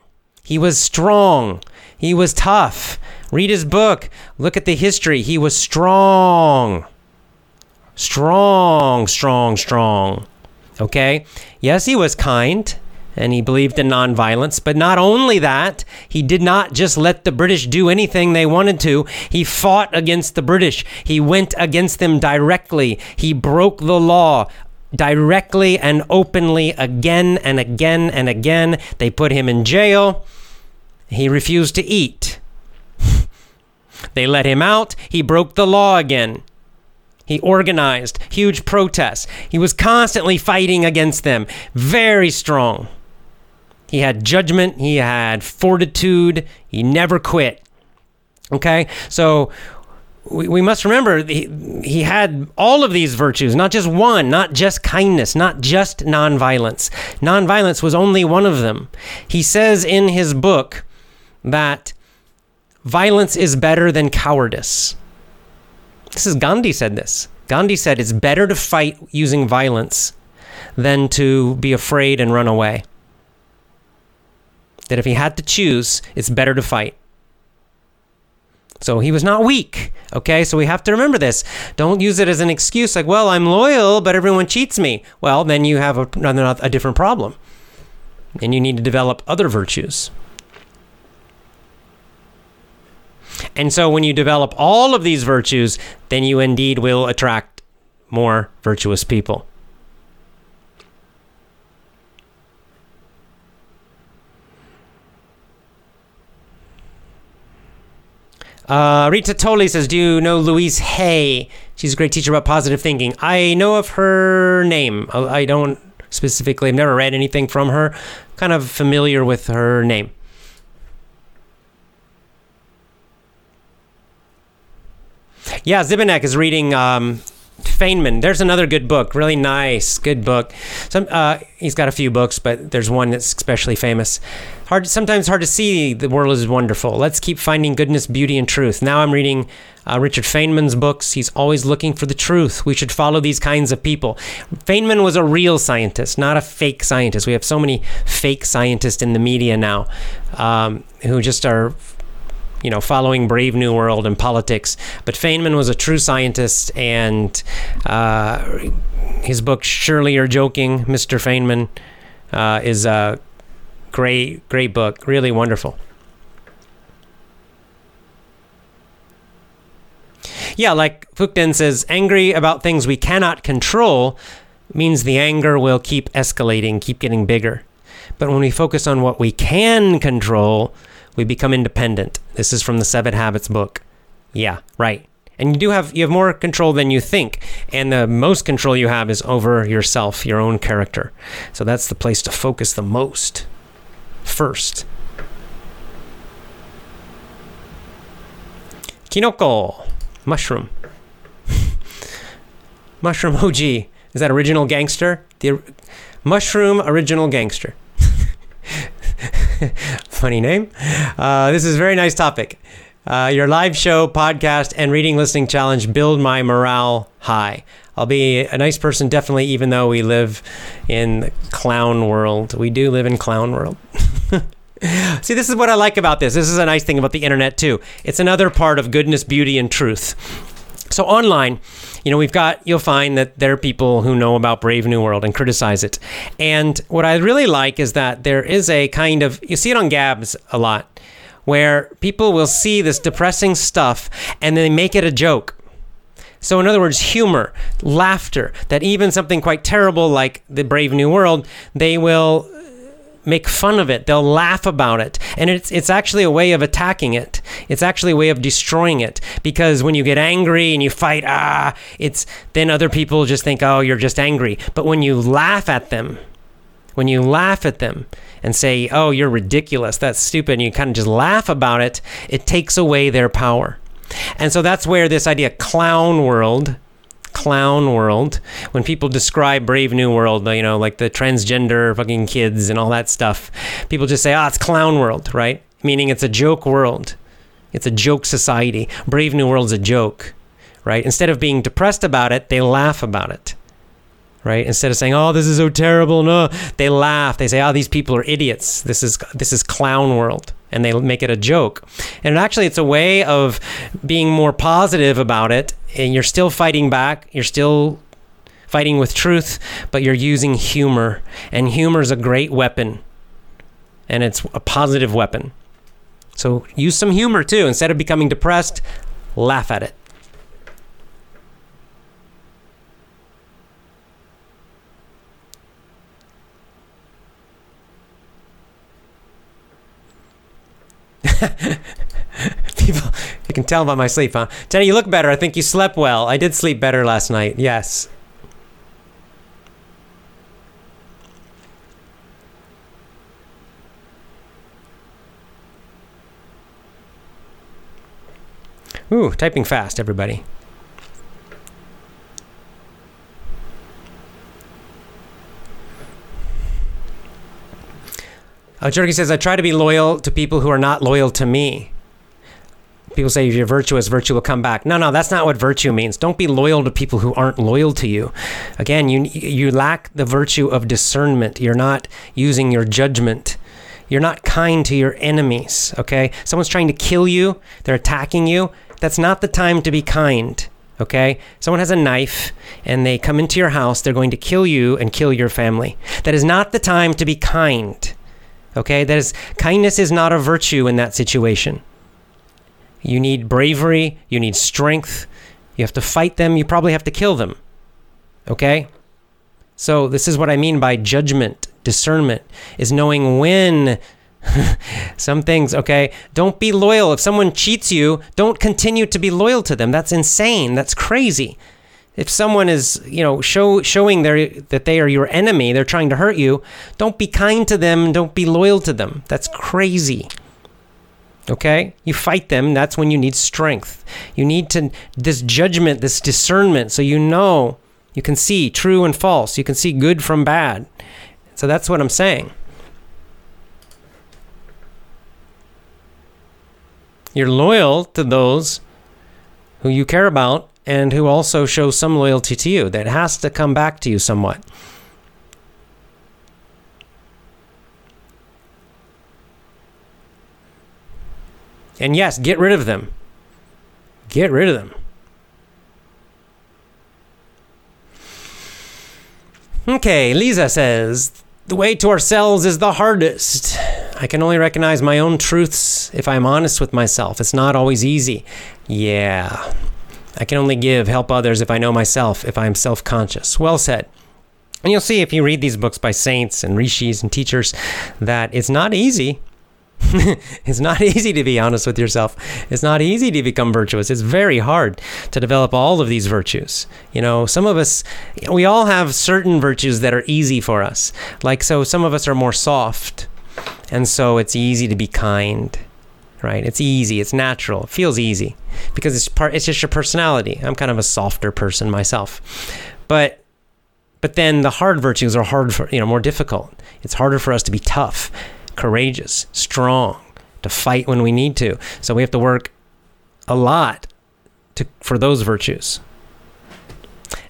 He was strong. He was tough. Read his book. Look at the history. He was strong. Strong, strong, strong. Okay? Yes, he was kind, and he believed in nonviolence. But not only that, he did not just let the British do anything they wanted to. He fought against the British. He went against them directly. He broke the law directly and openly again and again and again. They put him in jail. He refused to eat. They let him out. He broke the law again. He organized huge protests. He was constantly fighting against them. Very strong. He had judgment. He had fortitude. He never quit. Okay? So we must remember he had all of these virtues, not just one, not just kindness, not just nonviolence. Nonviolence was only one of them. He says in his book that violence is better than cowardice. This is Gandhi said this. Gandhi said it's better to fight using violence than to be afraid and run away. That if he had to choose, it's better to fight. So he was not weak, okay? So we have to remember this. Don't use it as an excuse like, well, I'm loyal, but everyone cheats me. Well, then you have a different problem. And you need to develop other virtues. And so when you develop all of these virtues, then you indeed will attract more virtuous people. Rita Tolley says, do you know Louise Hay? She's a great teacher about positive thinking. I know of her name. I don't specifically, I've never read anything from her. Kind of familiar with her name. Yeah, Zibanek is reading Feynman. There's another good book. Really nice, good book. He's got a few books, but there's one that's especially famous. Sometimes hard to see the world is wonderful. Let's keep finding goodness, beauty, and truth. Now I'm reading Richard Feynman's books. He's always looking for the truth. We should follow these kinds of people. Feynman was a real scientist, not a fake scientist. We have so many fake scientists in the media now who just are... following Brave New World and politics. But Feynman was a true scientist, and his book, Surely You're Joking, Mr. Feynman, is a great, great book, really wonderful. Yeah, like Fukden says, angry about things we cannot control means the anger will keep escalating, keep getting bigger. But when we focus on what we can control, we become independent. This is from the Seven Habits book. Yeah, right. And you have more control than you think. And the most control you have is over yourself, your own character. So that's the place to focus the most first. Kinoko, mushroom. Mushroom OG. Is that original gangster? The mushroom original gangster. Funny name. This is a very nice topic. Your live show, podcast, and reading listening challenge build my morale high. I'll be a nice person, definitely, even though we live in clown world. We do live in clown world. See, this is what I like about this. This is a nice thing about the internet, too. It's another part of goodness, beauty, and truth. So online, you'll find that there are people who know about Brave New World and criticize it. And what I really like is that there is a kind of, you see it on Gabs a lot, where people will see this depressing stuff and they make it a joke. So in other words, humor, laughter, that even something quite terrible like the Brave New World, they will make fun of it. They'll laugh about it. And it's actually a way of attacking it. It's actually a way of destroying it. Because when you get angry and you fight, then other people just think, oh, you're just angry. But when you laugh at them, and say, oh, you're ridiculous, that's stupid, and you kind of just laugh about it, it takes away their power. And so that's where this idea, clown world, when people describe Brave New World, like the transgender fucking kids and all that stuff, people just say, it's clown world, right? Meaning it's a joke world. It's a joke society. Brave New World's a joke, right? Instead of being depressed about it, they laugh about it, right? Instead of saying, oh, this is so terrible, no, they laugh. They say, oh, these people are idiots. This is clown world. And they make it a joke. And actually, it's a way of being more positive about it. And you're still fighting back. You're still fighting with truth, but you're using humor. And humor is a great weapon. And it's a positive weapon. So use some humor, too. Instead of becoming depressed, laugh at it. People, you can tell by my sleep, huh? Jenny, you look better. I think you slept well. I did sleep better last night. Yes. Ooh, typing fast, everybody. Jorgi says, I try to be loyal to people who are not loyal to me. People say, if you're virtuous, virtue will come back. No, that's not what virtue means. Don't be loyal to people who aren't loyal to you. Again, you lack the virtue of discernment. You're not using your judgment. You're not kind to your enemies, okay? Someone's trying to kill you. They're attacking you. That's not the time to be kind, okay? Someone has a knife and they come into your house. They're going to kill you and kill your family. That is not the time to be kind. Okay, that is, kindness is not a virtue in that situation. You need bravery, you need strength, you have to fight them, you probably have to kill them. Okay? So this is what I mean by judgment, discernment, is knowing when some things, okay? Don't be loyal. If someone cheats you, don't continue to be loyal to them. That's insane. That's crazy. If someone is, showing that they are your enemy, they're trying to hurt you, don't be kind to them, don't be loyal to them. That's crazy. Okay? You fight them, that's when you need strength. You need this judgment, this discernment, so you know, you can see true and false, you can see good from bad. So that's what I'm saying. You're loyal to those who you care about, and who also show some loyalty to you. That has to come back to you somewhat. And yes, get rid of them. Get rid of them. Okay, Lisa says, the way to ourselves is the hardest. I can only recognize my own truths if I'm honest with myself. It's not always easy. Yeah. I can only help others if I know myself, if I am self-conscious. Well said. And you'll see if you read these books by saints and rishis and teachers that it's not easy. It's not easy to be honest with yourself. It's not easy to become virtuous. It's very hard to develop all of these virtues. Some of us, we all have certain virtues that are easy for us. Some of us are more soft. And so it's easy to be kind. Right? It's easy. It's natural. It feels easy because it's just your personality. I'm kind of a softer person myself. But then the hard virtues are hard for, more difficult. It's harder for us to be tough, courageous, strong, to fight when we need to. So we have to work a lot for those virtues.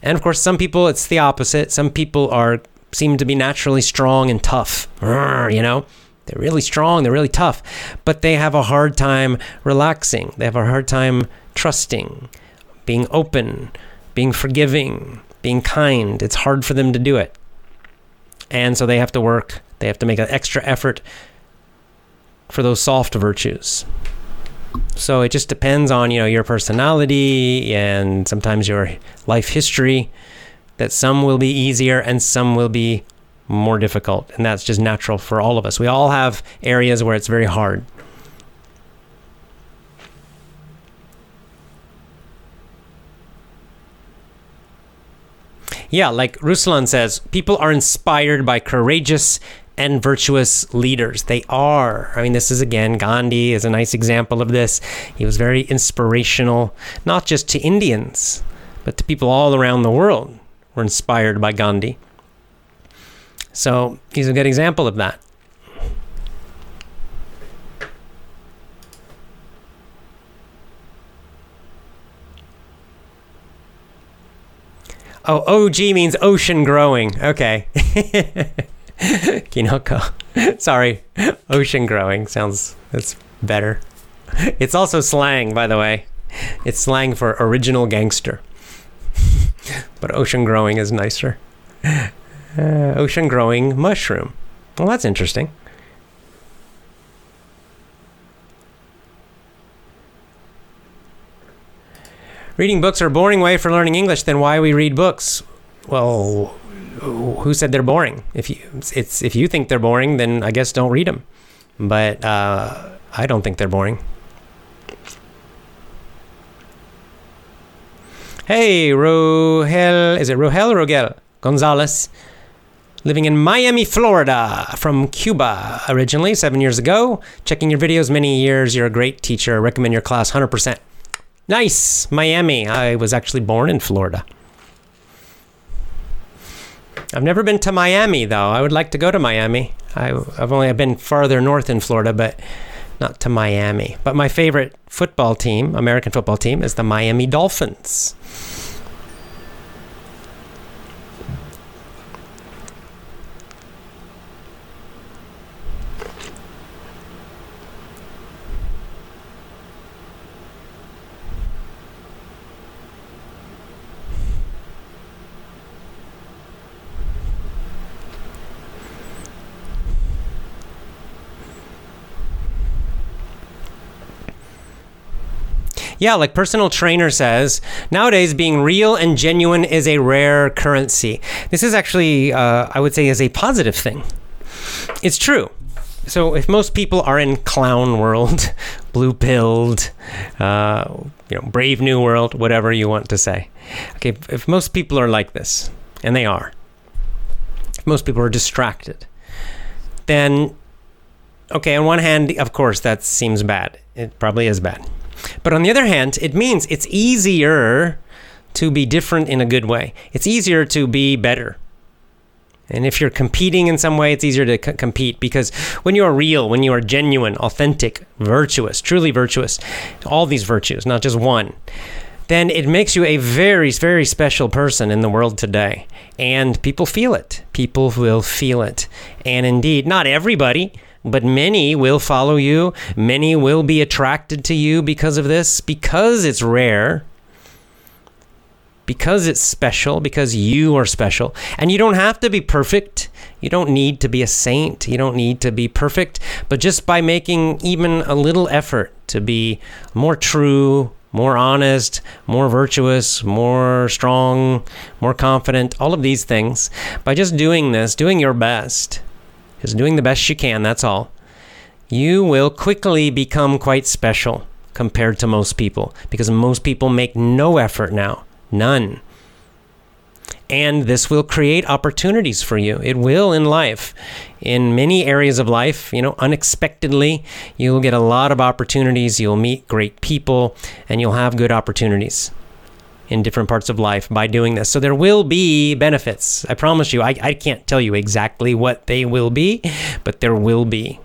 And of course, some people, it's the opposite. Some people seem to be naturally strong and tough, They're really strong, they're really tough, but they have a hard time relaxing. They have a hard time trusting, being open, being forgiving, being kind. It's hard for them to do it. And so they have to work. They have to make an extra effort for those soft virtues. So it just depends on, your personality and sometimes your life history, that some will be easier and some will be more difficult, and that's just natural for all of us. We all have areas where it's very hard. Yeah, like Ruslan says, people are inspired by courageous and virtuous leaders. They are. This is, again, Gandhi is a nice example of this. He was very inspirational, not just to Indians, but to people all around the world were inspired by Gandhi. So he's a good example of that. Oh, OG means ocean growing. Okay. Kinoko. Sorry. Ocean growing. That's better. It's also slang, by the way. It's slang for original gangster. But ocean growing is nicer. Ocean growing mushroom. Well, that's interesting. Reading books are a boring way for learning English. Then why we read books? Well, who said they're boring? If you think they're boring, then I guess don't read them. But I don't think they're boring. Hey, Rogel. Is it Rogel or Rogel? Gonzalez. Living in Miami, Florida, from Cuba originally, 7 years ago. Checking your videos many years. You're a great teacher. Recommend your class 100%. Nice. Miami. I was actually born in Florida. I've never been to Miami, though. I would like to go to Miami. I've been farther north in Florida, but not to Miami. But my favorite football team, American football team, is the Miami Dolphins. Yeah, like Personal Trainer says, nowadays being real and genuine is a rare currency. This is actually, I would say, is a positive thing. It's true. So if most people are in clown world, blue-pilled, Brave New World, whatever you want to say. Okay, if most people are like this, and they are, if most people are distracted, then, okay, on one hand, of course, that seems bad. It probably is bad. But on the other hand, it means it's easier to be different in a good way. It's easier to be better. And if you're competing in some way, it's easier to compete because when you are real, when you are genuine, authentic, virtuous, truly virtuous, all these virtues, not just one, then it makes you a very, very special person in the world today. And people feel it. People will feel it. And indeed, not everybody, but many will follow you. Many will be attracted to you because of this, because it's rare, because it's special, because you are special. And you don't have to be perfect. You don't need to be a saint. You don't need to be perfect. But just by making even a little effort to be more true, more honest, more virtuous, more strong, more confident, all of these things, by just doing this, doing your best, is doing the best you can, that's all, you will quickly become quite special compared to most people because most people make no effort now, none. And this will create opportunities for you. It will in life. In many areas of life, unexpectedly, you'll get a lot of opportunities. You'll meet great people and you'll have good opportunities in different parts of life by doing this. So there will be benefits. I promise you, I can't tell you exactly what they will be, but there will be.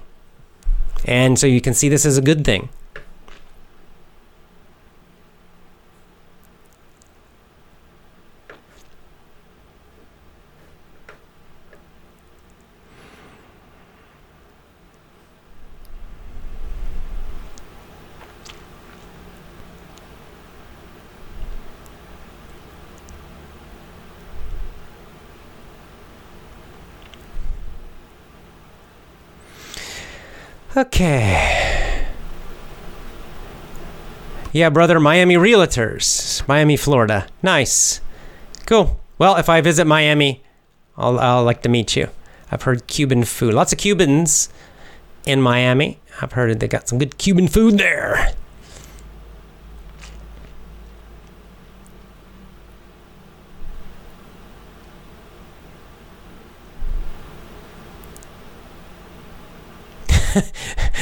And so you can see this as a good thing. Okay. Yeah, brother, Miami Realtors, Miami, Florida. Nice. Cool. Well, if I visit Miami, I'll like to meet you. I've heard Cuban food. Lots of Cubans in Miami. I've heard they got some good Cuban food there.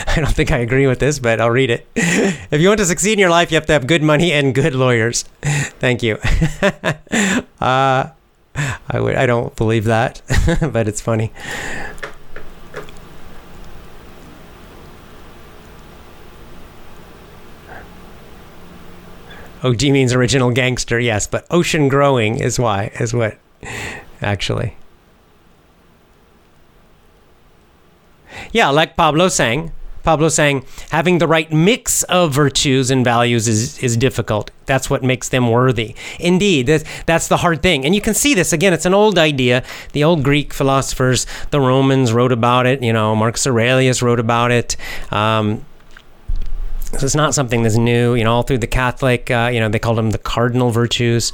I don't think I agree with this, but I'll read it. If you want to succeed in your life, you have to have good money and good lawyers. Thank you. I don't believe that, but it's funny. OG means original gangster, yes, but ocean growing is why, is what, actually. Yeah, like Pablo saying, having the right mix of virtues and values is difficult. That's what makes them worthy. Indeed, that's the hard thing. And you can see this. Again, it's an old idea. The old Greek philosophers, the Romans wrote about it. Marcus Aurelius wrote about it. So it's not something that's new. All through the Catholic, they called them the cardinal virtues.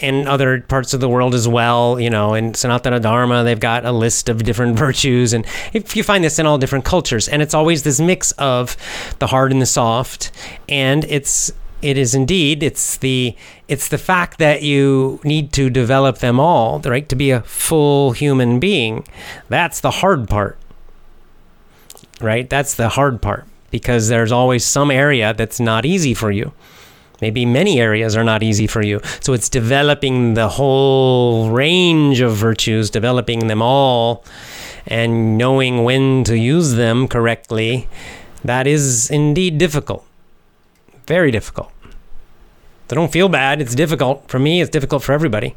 In other parts of the world as well, in Sanatana Dharma, they've got a list of different virtues. And if you find this in all different cultures, and it's always this mix of the hard and the soft. And it's the fact that you need to develop them all, right? To be a full human being. That's the hard part, right? That's the hard part. because there's always some area that's not easy for you. Maybe many areas are not easy for you. So it's developing the whole range of virtues, developing them all, and knowing when to use them correctly. That is indeed difficult. Very difficult. So don't feel bad. It's difficult. For me, it's difficult for everybody.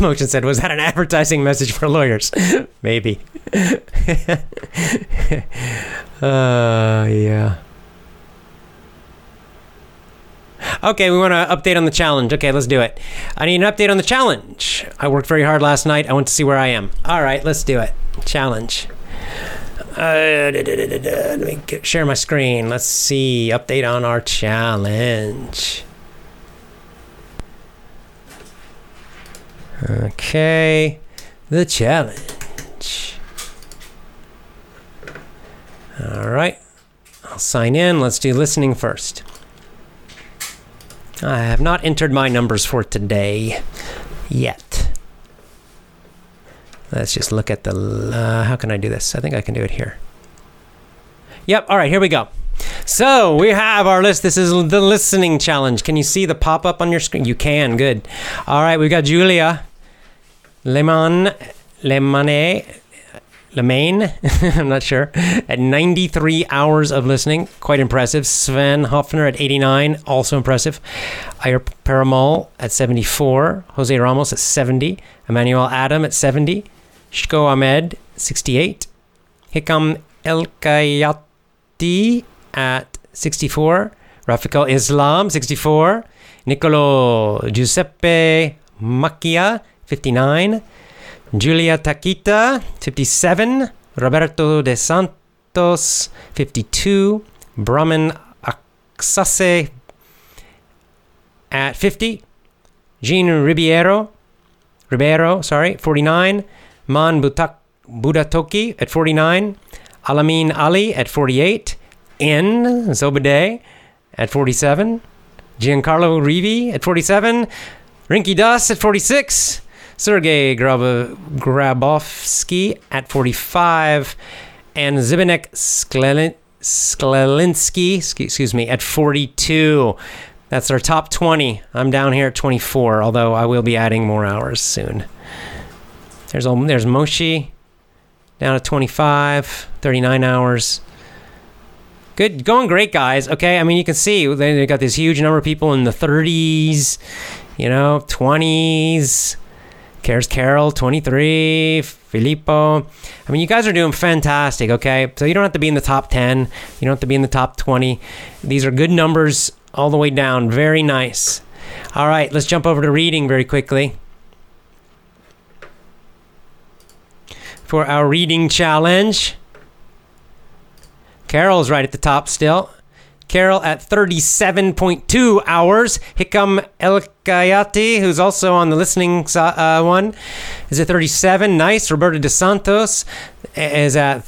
Motion said, was that an advertising message for lawyers? Maybe. Yeah. Okay, we want to update on the challenge. Okay, let's do it. I need an update on the challenge. I worked very hard last night. I want to see where I am. All right, let's do it. Challenge. Let me share my screen. Let's see. Update on our challenge. Okay, the challenge. All right, I'll sign in. Let's do listening first. I have not entered my numbers for today yet. Let's just look at the... how can I do this? I think I can do it here. Yep, all right, here we go. So we have our list. This is the listening challenge. Can you see the pop-up on your screen? You can, good. All right, we've got Julia Lemaine, I'm not sure, at 93 hours of listening. Quite impressive. Sven Hoffner at 89, also impressive. Ayer Paramal at 74. Jose Ramos at 70. Emmanuel Adam at 70. Shko Ahmed, 68. Hikam Elkayati at 64. Rafiqal Islam, 64. Nicolo Giuseppe Macchia, 59. Julia Taquita, 57. Roberto De Santos, 52. Brahman Aksase at 50. Jean Ribeiro, 49. Man Budatoki at 49. Alamin Ali at 48. N. Zobade at 47. Giancarlo Rivi at 47. Rinky Das at 46. Sergei Grabovsky at 45, and Zibinek Sklelinsky, at 42. That's our top 20. I'm down here at 24, although I will be adding more hours soon. There's Moshi, down at 25, 39 hours. Good, going great, guys. Okay, I mean, you can see they got this huge number of people in the 30s, 20s. Cares Carol, 23, Filippo. I mean, you guys are doing fantastic, okay? So you don't have to be in the top 10. You don't have to be in the top 20. These are good numbers all the way down. Very nice. All right, let's jump over to reading very quickly. For our reading challenge, Carol's right at the top still. Carol at 37.2 hours. Hikam Elkayati, who's also on the listening one, is at 37. Nice. Roberto De Santos is at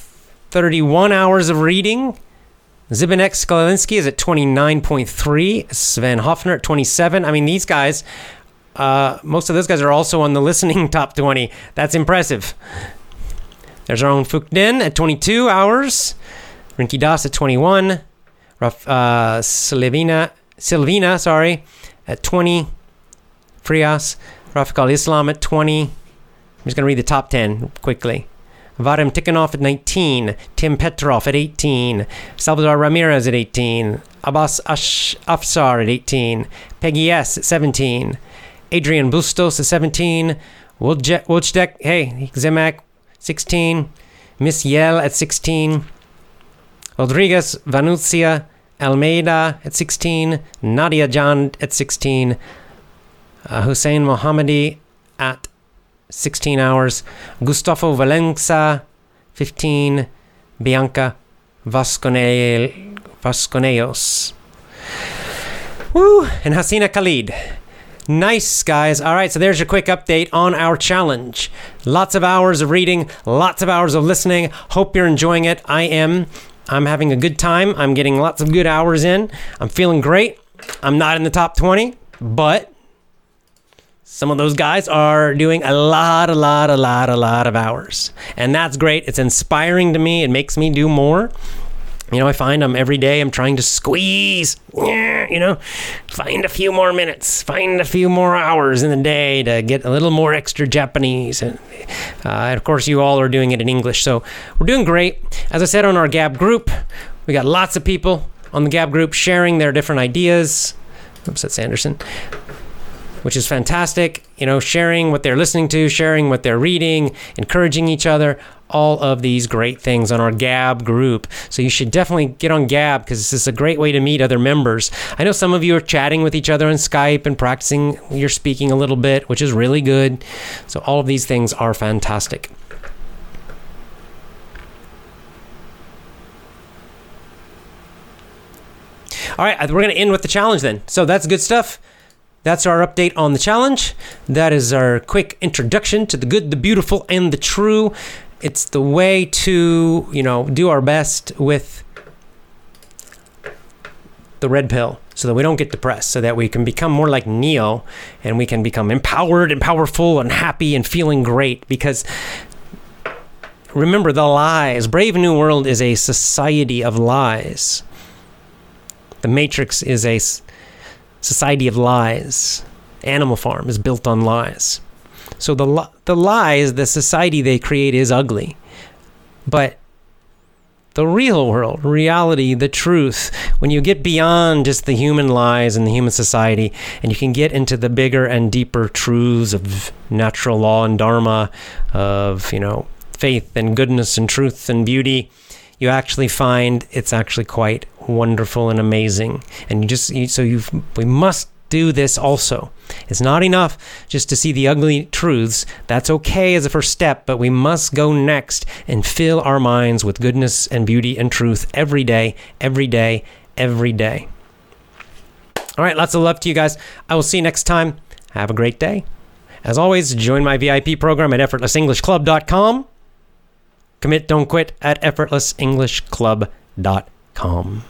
31 hours of reading. Zibinek Skolinski is at 29.3. Sven Hoffner at 27. I mean, these guys, most of those guys are also on the listening top 20. That's impressive. There's our own Fukden at 22 hours. Rinky Das at 21. Silvina, at 20. Frias, Rafiqal Islam at 20. I'm just going to read the top 10 quickly. Vadim Tikhonov at 19. Tim Petrov at 18. Salvador Ramirez at 18. Abbas Afsar at 18. Peggy S at 17. Adrian Bustos at 17. Wojtek, Zemak, 16. Miss Yell at 16. Rodriguez, Vanucia, Almeida at 16, Nadia John at 16, Hussein Mohammadi at 16 hours, Gustavo Valenza, 15, Bianca Vasconellos. Woo! And Hasina Khalid. Nice, guys. All right, so there's your quick update on our challenge. Lots of hours of reading, lots of hours of listening. Hope you're enjoying it. I am. I'm having a good time. I'm getting lots of good hours in. I'm feeling great. I'm not in the top 20, but Some of those guys are doing a lot of hours. And that's great. It's inspiring to me. It makes me do more. You know, I find I'm every day I'm trying to squeeze, you know, find a few more minutes, find a few more hours in the day to get a little more extra Japanese. And of course, you all are doing it in English. So we're doing great. As I said, on our Gab group, we got lots of people on the Gab group sharing their different ideas. Oops, that's Anderson. Which is fantastic, you know, sharing what they're listening to, sharing what they're reading, encouraging each other, all of these great things on our Gab group. So you should definitely get on Gab because this is a great way to meet other members. I know some of you are chatting with each other on Skype and practicing your speaking a little bit, which is really good. So all of these things are fantastic. All right, we're going to end with the challenge then. So that's good stuff. That's our update on the challenge. That is our quick introduction to the good, the beautiful, and the true. It's the way to, you know, do our best with the red pill so that we don't get depressed, so that we can become more like Neo and we can become empowered and powerful and happy and feeling great. Because remember the lies. Brave New World is a society of lies. The Matrix is a society of lies. Animal Farm is built on lies. So the lies, the society they create is ugly. But the real world, reality, the truth, when you get beyond just the human lies and the human society, and you can get into the bigger and deeper truths of natural law and dharma, of, you know, faith and goodness and truth and beauty, you actually find it's actually quite wonderful and amazing. And we must do this also. It's not enough just to see the ugly truths. That's okay as a first step, but we must go next and fill our minds with goodness and beauty and truth every day, every day, every day. All right, lots of love to you guys. I will see you next time. Have a great day. As always, join my VIP program at EffortlessEnglishClub.com. Commit, don't quit at EffortlessEnglishClub.com.